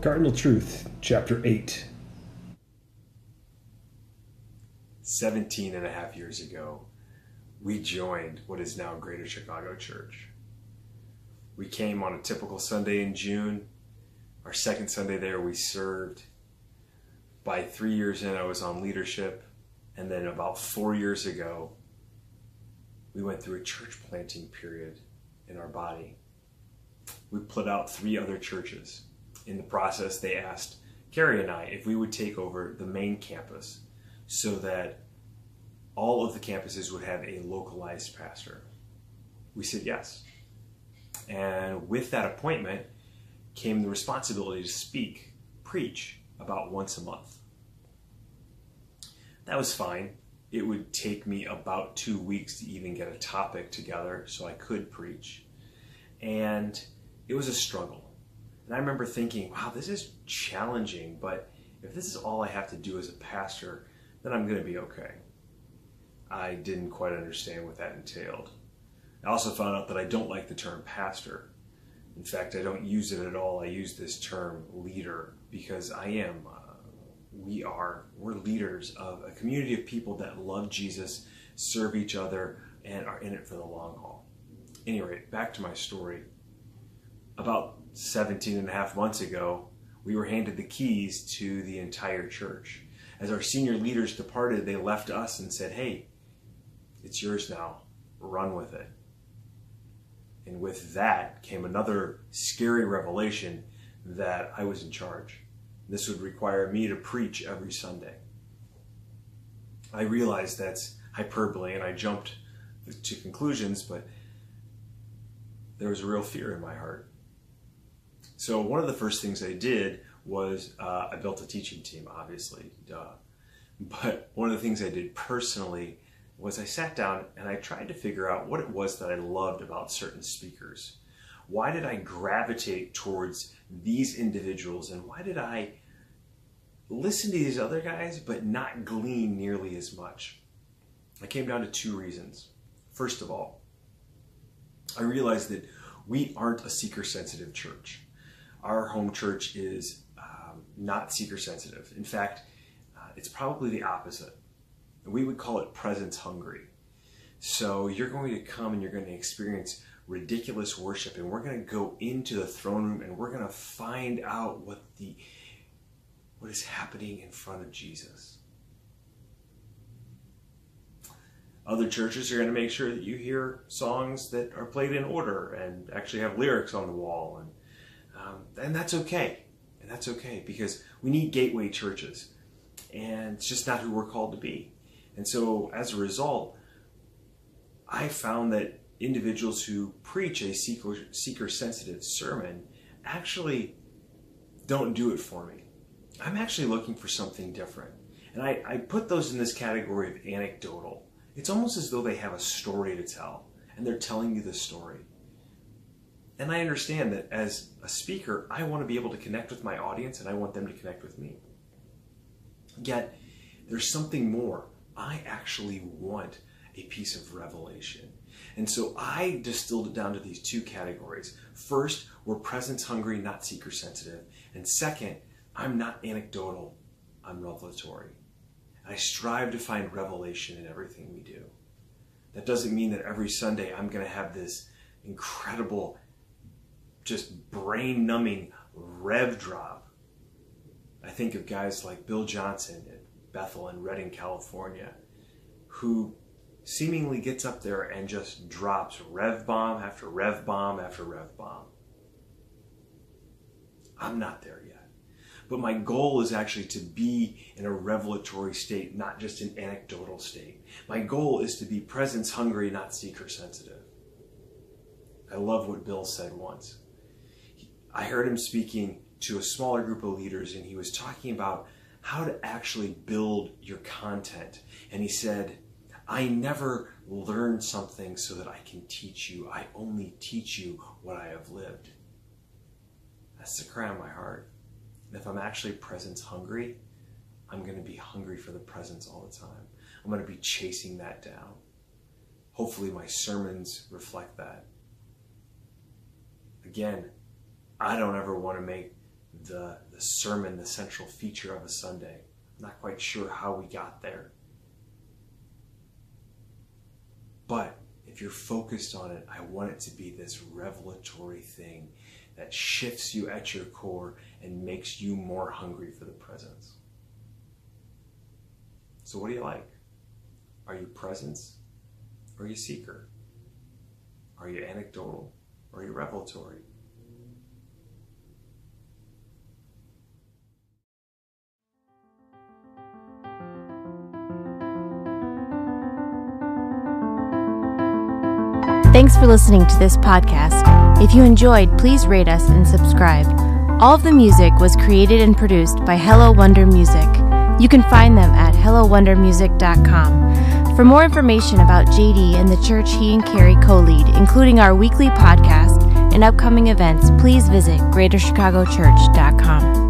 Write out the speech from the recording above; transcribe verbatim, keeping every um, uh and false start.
Cardinal Truth, Chapter eight. seventeen and a half years ago, we joined what is now Greater Chicago Church. We came on a typical Sunday in June. Our second Sunday there, we served. By three years in, I was on leadership. And then about four years ago, we went through a church planting period in our body. We put out three other churches. In the process, they asked Carrie and I if we would take over the main campus so that all of the campuses would have a localized pastor. We said yes. And with that appointment came the responsibility to speak, preach about once a month. That was fine. It would take me about two weeks to even get a topic together so I could preach. And it was a struggle. And I remember thinking, wow, this is challenging, but if this is all I have to do as a pastor, then I'm going to be okay. I didn't quite understand what that entailed. I also found out that I don't like the term pastor. In fact, I don't use it at all. I use this term leader because I am, uh, we are, we're leaders of a community of people that love Jesus, serve each other, and are in it for the long haul. Anyway, back to my story. About seventeen and a half months ago, we were handed the keys to the entire church. As our senior leaders departed, they left us and said, hey, it's yours now. Run with it. And with that came another scary revelation that I was in charge. This would require me to preach every Sunday. I realized that's hyperbole and I jumped to conclusions, but there was a real fear in my heart. So one of the first things I did was uh, I built a teaching team, obviously, duh. But one of the things I did personally was I sat down and I tried to figure out what it was that I loved about certain speakers. Why did I gravitate towards these individuals and why did I listen to these other guys but not glean nearly as much? I came down to two reasons. First of all, I realized that we aren't a seeker-sensitive church. Our home church is um, not seeker-sensitive. In fact, uh, it's probably the opposite. We would call it presence-hungry. So you're going to come and you're going to experience ridiculous worship, and we're going to go into the throne room and we're going to find out what the what is happening in front of Jesus. Other churches are going to make sure that you hear songs that are played in order and actually have lyrics on the wall, and Um, and that's okay. And that's okay because we need gateway churches and it's just not who we're called to be. And so as a result, I found that individuals who preach a seeker, seeker-sensitive sermon actually don't do it for me. I'm actually looking for something different. And I, I put those in this category of anecdotal. It's almost as though they have a story to tell and they're telling you the story. And I understand that as a speaker, I want to be able to connect with my audience and I want them to connect with me. Yet, there's something more. I actually want a piece of revelation. And so I distilled it down to these two categories. First, we're presence hungry, not seeker sensitive. And second, I'm not anecdotal, I'm revelatory. I strive to find revelation in everything we do. That doesn't mean that every Sunday I'm going to have this incredible, just brain-numbing rev drop. I think of guys like Bill Johnson at Bethel in Redding, California, who seemingly gets up there and just drops rev bomb after rev bomb after rev bomb. I'm not there yet. But my goal is actually to be in a revelatory state, not just an anecdotal state. My goal is to be presence-hungry, not seeker-sensitive. I love what Bill said once. I heard him speaking to a smaller group of leaders and he was talking about how to actually build your content. And he said, I never learned something so that I can teach you. I only teach you what I have lived. That's the cry on my heart. And if I'm actually presence hungry, I'm going to be hungry for the presence all the time. I'm going to be chasing that down. Hopefully my sermons reflect that. Again, I don't ever want to make the, the sermon, the central feature of a Sunday. I'm not quite sure how we got there. But if you're focused on it, I want it to be this revelatory thing that shifts you at your core and makes you more hungry for the presence. So what do you like? Are you presence or are you seeker? Are you anecdotal or are you revelatory? Thanks for listening to this podcast. If you enjoyed, please rate us and subscribe. All of the music was created and produced by Hello Wonder Music. You can find them at hello wonder music dot com. For more information about J D and the church he and Carrie co-lead, including our weekly podcast and upcoming events, please visit greater chicago church dot com.